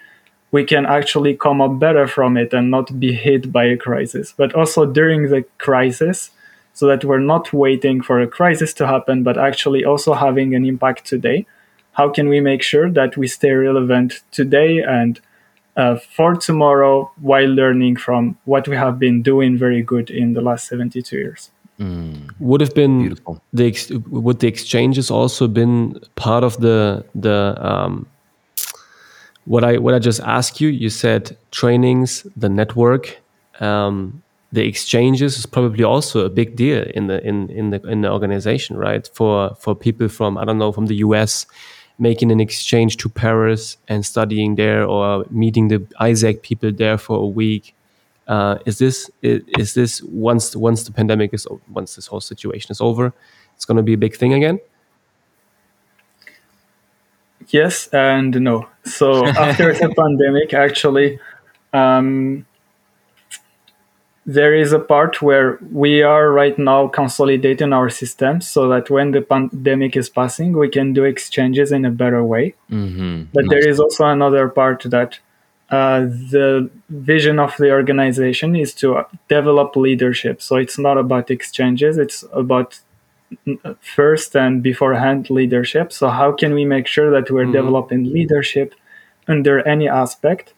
we can actually come up better from it and not be hit by a crisis, but also during the crisis so that we're not waiting for a crisis to happen, but actually also having an impact today. How can we make sure that we stay relevant today and uh, for tomorrow while learning from what we have been doing very good in the last seventy-two years? Mm. Would have been Beautiful. the ex- would the exchanges also been part of the the um, what I what I just asked you? You said trainings, the network, um, the exchanges is probably also a big deal in the in in the in the organization, right? For for people from I don't know from the U S making an exchange to Paris and studying there, or meeting the AIESEC people there for a week. Uh, is this is, is this once once the pandemic is once this whole situation is over, it's going to be a big thing again? Yes and no. So after the pandemic, actually, um, there is a part where we are right now consolidating our systems so that when the pandemic is passing, we can do exchanges in a better way. Mm-hmm. But nice. There is also another part that uh, the vision of the organization is to develop leadership. So it's not about exchanges. It's about first and beforehand leadership. So how can we make sure that we're mm-hmm. developing leadership under any aspect?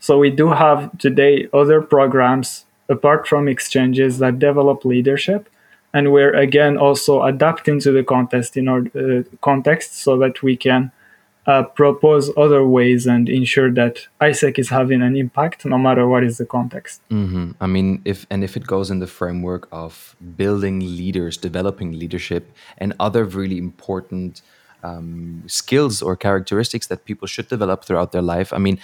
So we do have today other programs apart from exchanges that develop leadership, and we're again also adapting to the context in our uh, context so that we can uh, propose other ways and ensure that AIESEC is having an impact, no matter what is the context. Mm-hmm. I mean, if and if it goes in the framework of building leaders, developing leadership, and other really important um, skills or characteristics that people should develop throughout their life, I mean,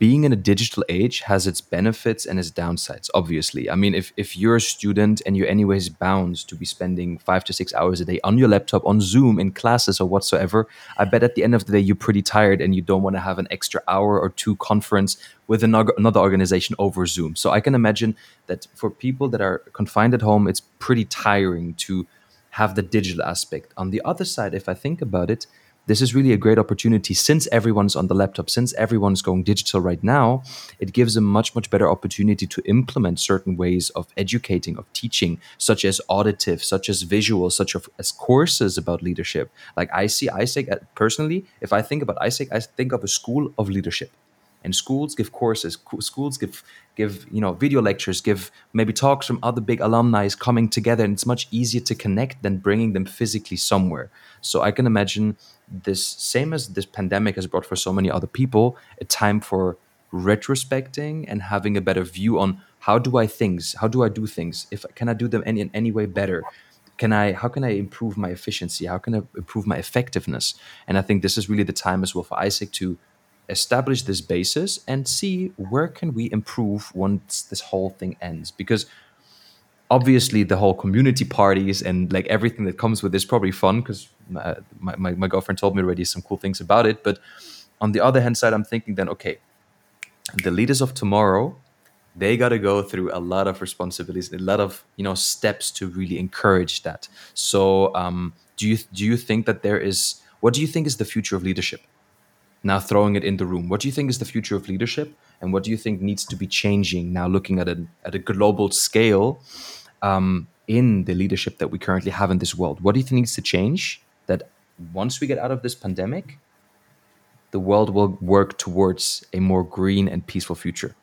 being in a digital age has its benefits and its downsides, obviously. I mean, if, if you're a student and you're anyways bound to be spending five to six hours a day on your laptop, on Zoom, in classes or whatsoever, I bet at the end of the day, you're pretty tired and you don't want to have an extra hour or two conference with another organization over Zoom. So I can imagine that for people that are confined at home, it's pretty tiring to have the digital aspect. On the other side, if I think about it, this is really a great opportunity since everyone's on the laptop, since everyone's going digital right now, it gives a much, much better opportunity to implement certain ways of educating, of teaching, such as auditive, such as visual, such as courses about leadership. Like I see AIESEC personally, if I think about AIESEC, I think of a school of leadership. And schools give courses, schools give, give you know, video lectures, give maybe talks from other big alumni coming together. And it's much easier to connect than bringing them physically somewhere. So I can imagine this, same as this pandemic has brought for so many other people, a time for retrospecting and having a better view on how do I things, how do I do things? If can I do them any, in any way better? Can I, how can I improve my efficiency? How can I improve my effectiveness? And I think this is really the time as well for AIESEC to establish this basis and see where can we improve once this whole thing ends, because obviously the whole community parties and like everything that comes with this is probably fun because my, my, my girlfriend told me already some cool things about it. But on the other hand side, I'm thinking then, okay, the leaders of tomorrow, they got to go through a lot of responsibilities, a lot of, you know, steps to really encourage that. So um, do you do you think that there is, what do you think is the future of leadership? Now throwing it in the room, what do you think is the future of leadership, and what do you think needs to be changing now, looking at a at a global scale, um, in the leadership that we currently have in this world? What do you think needs to change that once we get out of this pandemic, the world will work towards a more green and peaceful future?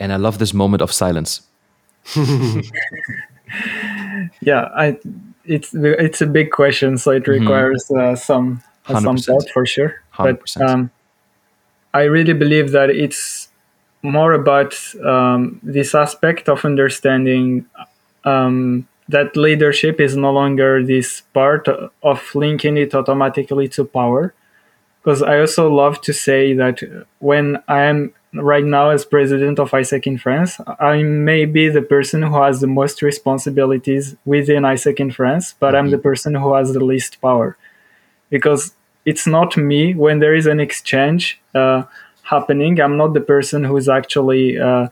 And I love this moment of silence. Yeah, I. It's it's a big question, so it requires uh, some uh, some thought for sure. one hundred percent. But um, I really believe that it's more about um, this aspect of understanding um, that leadership is no longer this part of linking it automatically to power. Because I also love to say that when I am right now as president of AIESEC in France, I may be the person who has the most responsibilities within AIESEC in France, but mm-hmm. I'm the person who has the least power. Because it's not me. When there is an exchange uh, happening, I'm not the person who is actually uh,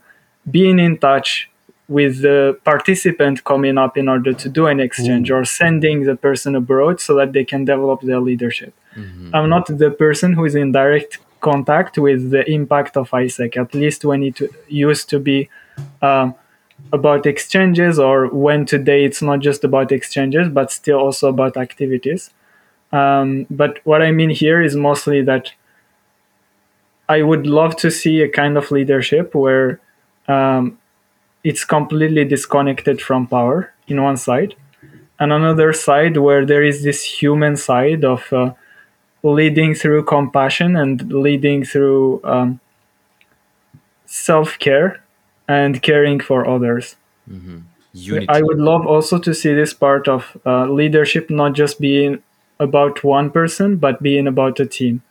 being in touch with the participant coming up in order to do an exchange, Ooh. Or sending the person abroad so that they can develop their leadership. Mm-hmm. I'm not the person who is in direct contact with the impact of AIESEC, at least when it used to be um, about exchanges, or when today it's not just about exchanges, but still also about activities. Um, but what I mean here is mostly that I would love to see a kind of leadership where um, it's completely disconnected from power in one side, and another side where there is this human side of uh, leading through compassion and leading through um, self-care and caring for others. Mm-hmm. Unity. I would love also to see this part of uh, leadership not just being about one person, but being about a team.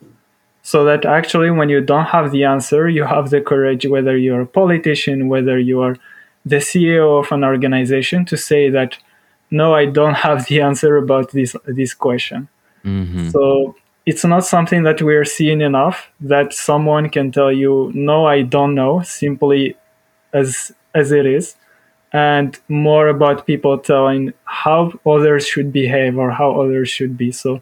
So that actually when you don't have the answer, you have the courage, whether you're a politician, whether you are the C E O of an organization, to say that, no, I don't have the answer about this, this question. Mm-hmm. So it's not something that we are seeing enough, that someone can tell you, no, I don't know, simply as as it is, and more about people telling how others should behave or how others should be. So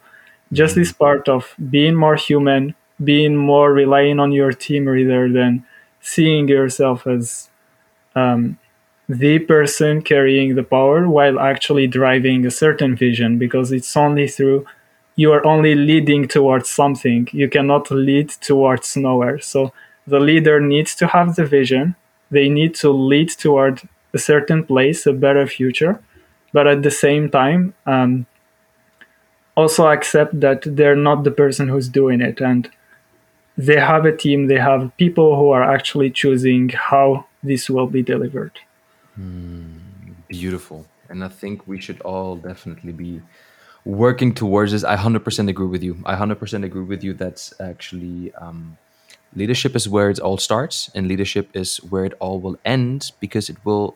just mm-hmm. this part of being more human, being more relying on your team rather than seeing yourself as um, the person carrying the power while actually driving a certain vision, because it's only through... you are only leading towards something. You cannot lead towards nowhere. So the leader needs to have the vision. They need to lead toward a certain place, a better future. but at the same time, um, also accept that they're not the person who's doing it. And they have a team, they have people who are actually choosing how this will be delivered. Mm, beautiful. And I think we should all definitely be working towards this. I one hundred percent agree with you. I one hundred percent agree with you. That's actually um, leadership is where it all starts, and leadership is where it all will end, because it will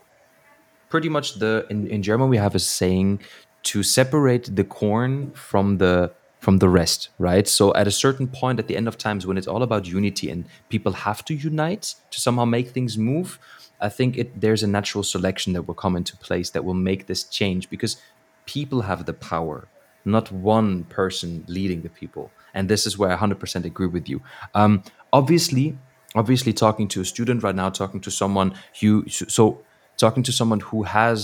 pretty much the, in, in German, we have a saying to separate the corn from the from the rest, right? So at a certain point, at the end of times, when it's all about unity and people have to unite to somehow make things move, I think it, there's a natural selection that will come into place that will make this change, because people have the power, not one person leading the people. And this is where I one hundred percent agree with you. Um, obviously, obviously talking to a student right now, talking to someone you, so talking to someone who has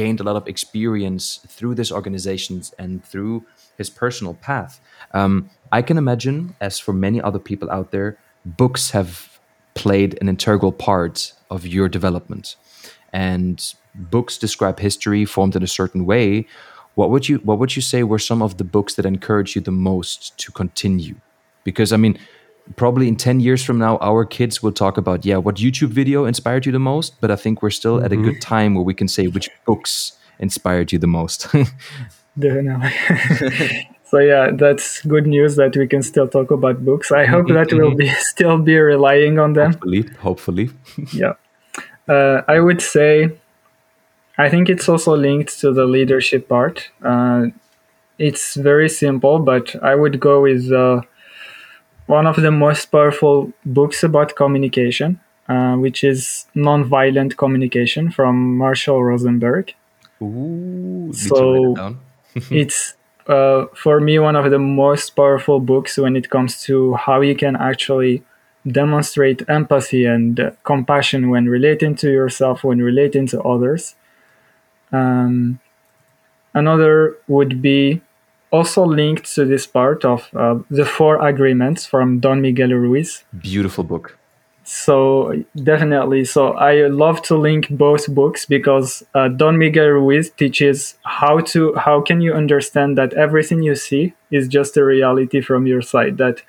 gained a lot of experience through these organizations and through his personal path. Um, I can imagine, as for many other people out there, books have played an integral part of your development. And books describe history formed in a certain way. What would you what would you say were some of the books that encouraged you the most to continue? Because, I mean, probably in ten years from now, our kids will talk about, yeah, what YouTube video inspired you the most? But I think we're still mm-hmm. at a good time where we can say which books inspired you the most. Definitely. So yeah, that's good news that we can still talk about books. I hope that we'll be still be relying on them. Hopefully, hopefully. Yeah. Uh, I would say, I think it's also linked to the leadership part. Uh, it's very simple, but I would go with uh, one of the most powerful books about communication, uh, which is Nonviolent Communication from Marshall Rosenberg. Ooh, so it's uh, for me one of the most powerful books when it comes to how you can actually demonstrate empathy and uh, compassion when relating to yourself, when relating to others. Um, another would be also linked to this part of uh, The Four Agreements from Don Miguel Ruiz. Beautiful book. So definitely. So I love to link both books because uh, Don Miguel Ruiz teaches how to, how can you understand that everything you see is just a reality from your side, that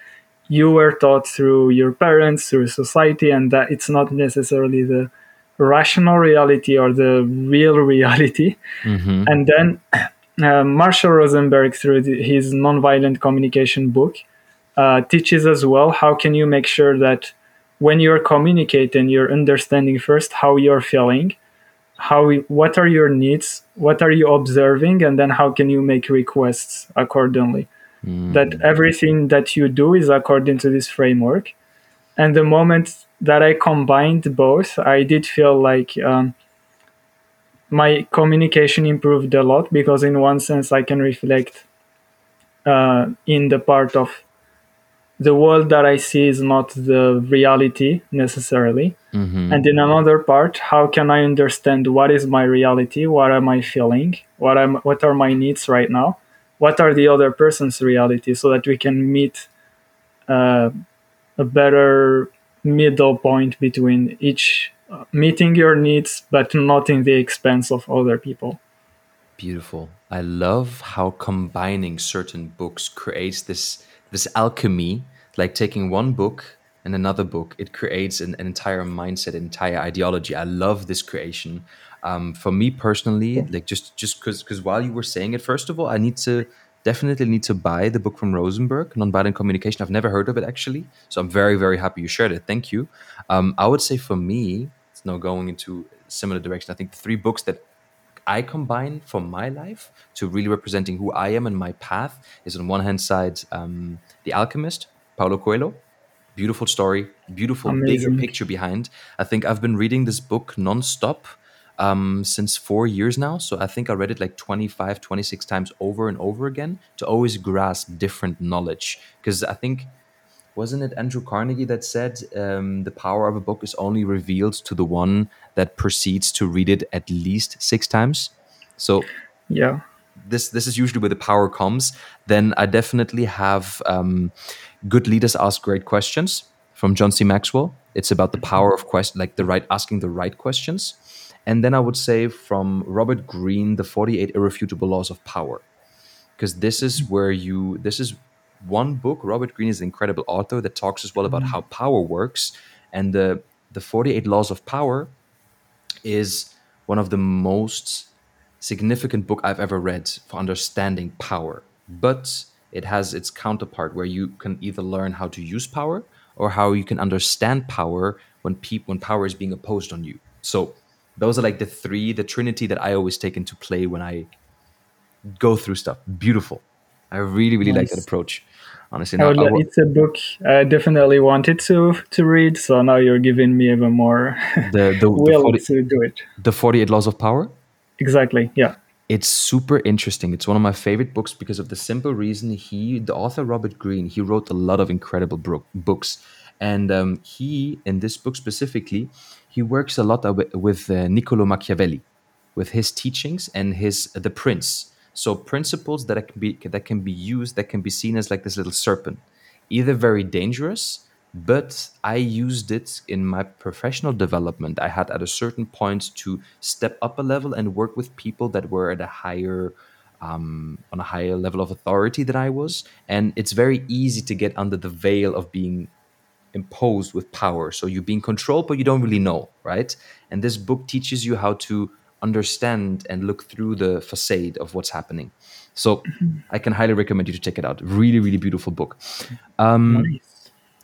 you were taught through your parents, through society, and that it's not necessarily the rational reality or the real reality. Mm-hmm. And then uh, Marshall Rosenberg, through the, his Nonviolent Communication book, uh, teaches as well how can you make sure that when you're communicating, you're understanding first how you're feeling, how what are your needs, what are you observing, and then how can you make requests accordingly. Mm. That everything that you do is according to this framework. And the moment that I combined both, I did feel like um, my communication improved a lot, because in one sense I can reflect uh, in the part of the world that I see is not the reality necessarily. Mm-hmm. And in another part, how can I understand what is my reality? What am I feeling? What am, what are my needs right now? What are the other person's reality, so that we can meet uh, a better middle point between each, uh, meeting your needs, but not in the expense of other people. Beautiful. I love how combining certain books creates this This alchemy, like taking one book and another book, it creates an, an entire mindset, an entire ideology. I love this creation. Um, for me personally, yeah. like just just because because while you were saying it, first of all, I need to definitely need to buy the book from Rosenberg, Nonviolent Communication. I've never heard of it actually, so I'm very very happy you shared it. Thank you. Um, I would say for me, it's now going into a similar direction. I think the three books that I combine for my life to really representing who I am and my path is, on one hand side, um, The Alchemist, Paulo Coelho. Beautiful story, beautiful bigger picture behind. I think I've been reading this book nonstop um, since four years now. So I think I read it like twenty-five, twenty-six times over and over again to always grasp different knowledge. Because I think, wasn't it Andrew Carnegie that said um, the power of a book is only revealed to the one that proceeds to read it at least six times? So yeah, this this is usually where the power comes. Then I definitely have um, Good Leaders Ask Great Questions from John C. Maxwell. It's about the power of quest, like the right asking the right questions. And then I would say from Robert Greene, the forty-eight Irrefutable Laws of Power, because this is where you, this is one book. Robert Greene is an incredible author that talks as well about mm-hmm. how power works. And the, the forty-eight Laws of Power is one of the most significant book I've ever read for understanding power. But it has its counterpart where you can either learn how to use power or how you can understand power when people, when power is being opposed on you. So those are like the three, the trinity that I always take into play when I go through stuff. Beautiful. I really, really nice. Like that approach. Honestly, no, would, it's a book I definitely wanted to to read. So now you're giving me even more the, the, will the forty, to do it. The forty-eight Laws of Power? Exactly, yeah. It's super interesting. It's one of my favorite books because of the simple reason he, the author Robert Greene, he wrote a lot of incredible bro- books. And um, he, in this book specifically, he works a lot with, with uh, Niccolò Machiavelli, with his teachings and his uh, The Prince. So principles that can be that can be used, that can be seen as like this little serpent, either very dangerous, but I used it in my professional development. I had at a certain point to step up a level and work with people that were at a higher, um, on a higher level of authority than I was. And it's very easy to get under the veil of being imposed with power. So you're being controlled, but you don't really know, right? And this book teaches you how to understand and look through the facade of what's happening. So mm-hmm. I can highly recommend you to check it out. Really, really beautiful book. Um, nice.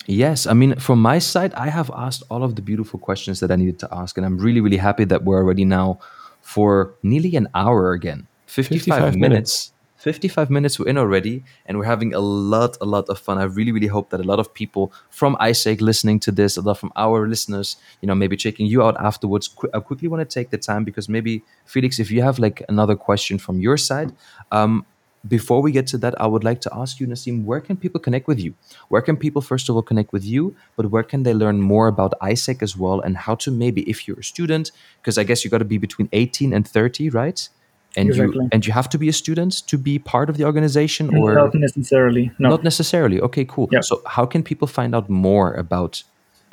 Yes, I mean, from my side, I have asked all of the beautiful questions that I needed to ask. And I'm really, really happy that we're already now for nearly an hour again. fifty-five, fifty-five minutes. minutes. fifty-five minutes we're in already. And we're having a lot, a lot of fun. I really, really hope that a lot of people from AIESEC listening to this, a lot from our listeners, you know, maybe checking you out afterwards. Qu- I quickly want to take the time because maybe, Felix, if you have like another question from your side, um, before we get to that, I would like to ask you, Nassim, where can people connect with you? Where can people, first of all, connect with you? But where can they learn more about AIESEC as well? And how to maybe, if you're a student, because I guess you got to be between eighteen and thirty, right? And exactly. you and you have to be a student to be part of the organization? Or Not necessarily. No. Not necessarily. Okay, cool. Yep. So how can people find out more about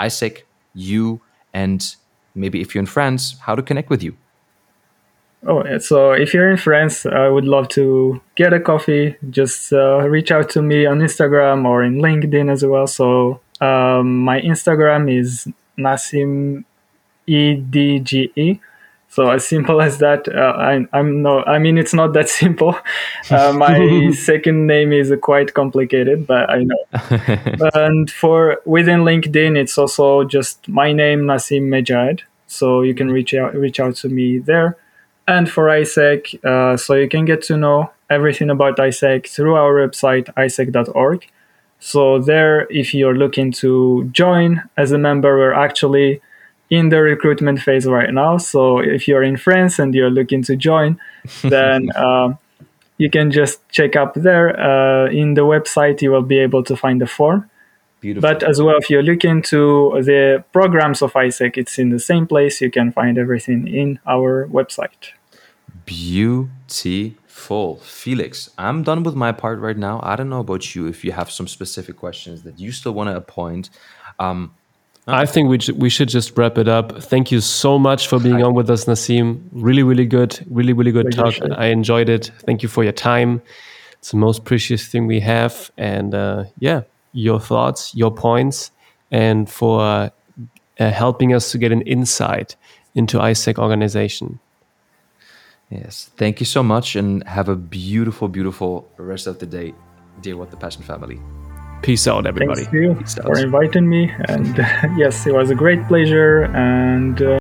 AIESEC, you, and maybe if you're in France, how to connect with you? Oh, so if you're in France, I would love to get a coffee. Just uh, reach out to me on Instagram or in LinkedIn as well. So um, my Instagram is Nassim E D G E. So as simple as that. Uh, I, I'm no. I mean, it's not that simple. Uh, my second name is quite complicated, but I know. And for within LinkedIn, it's also just my name, Nassim Medjahed. So you can reach out reach out to me there. And for AIESEC, uh, so you can get to know everything about AIESEC through our website, A I E S E C dot org. So there, if you're looking to join as a member, we're actually in the recruitment phase right now. So if you're in France and you're looking to join, then uh, you can just check up there. Uh, in the website, you will be able to find the form. Beautiful. But as well, if you're looking to the programs of AIESEC, it's in the same place. You can find everything in our website. Beautiful. Felix, I'm done with my part right now. I don't know about you if you have some specific questions that you still want to appoint. Um, I think we we should just wrap it up. Thank you so much for being on with us, Nassim. Really, really good. Really, really good talk. I enjoyed it. Thank you for your time. It's the most precious thing we have. And uh, yeah. your thoughts, your points, and for uh, uh, helping us to get an insight into AIESEC organization. Yes, thank you so much and have a beautiful, beautiful rest of the day, dear What the Passion family. Peace out, everybody. Thanks to you Peace for out. inviting me. And yes, it was a great pleasure. And. Uh,